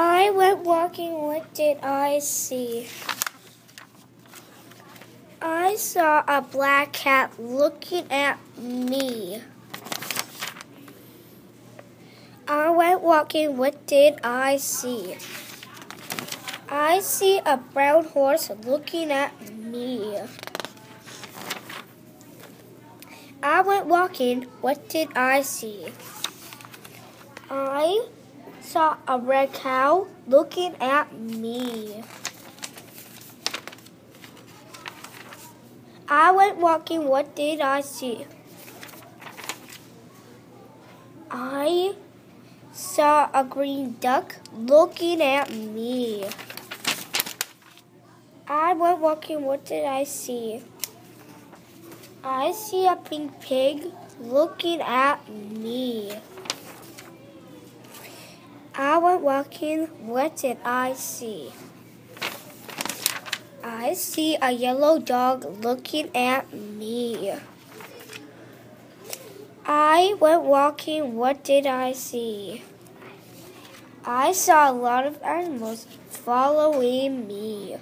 I went walking, what did I see? I saw a black cat looking at me. I went walking, what did I see? I see a brown horse looking at me. I went walking, what did I see? I saw a red cow looking at me. I went walking, what did I see? I saw a green duck looking at me. I went walking, what did I see? I see a pink pig looking at me. I went walking, what did I see? I see a yellow dog looking at me. I went walking, what did I see? I saw a lot of animals following me.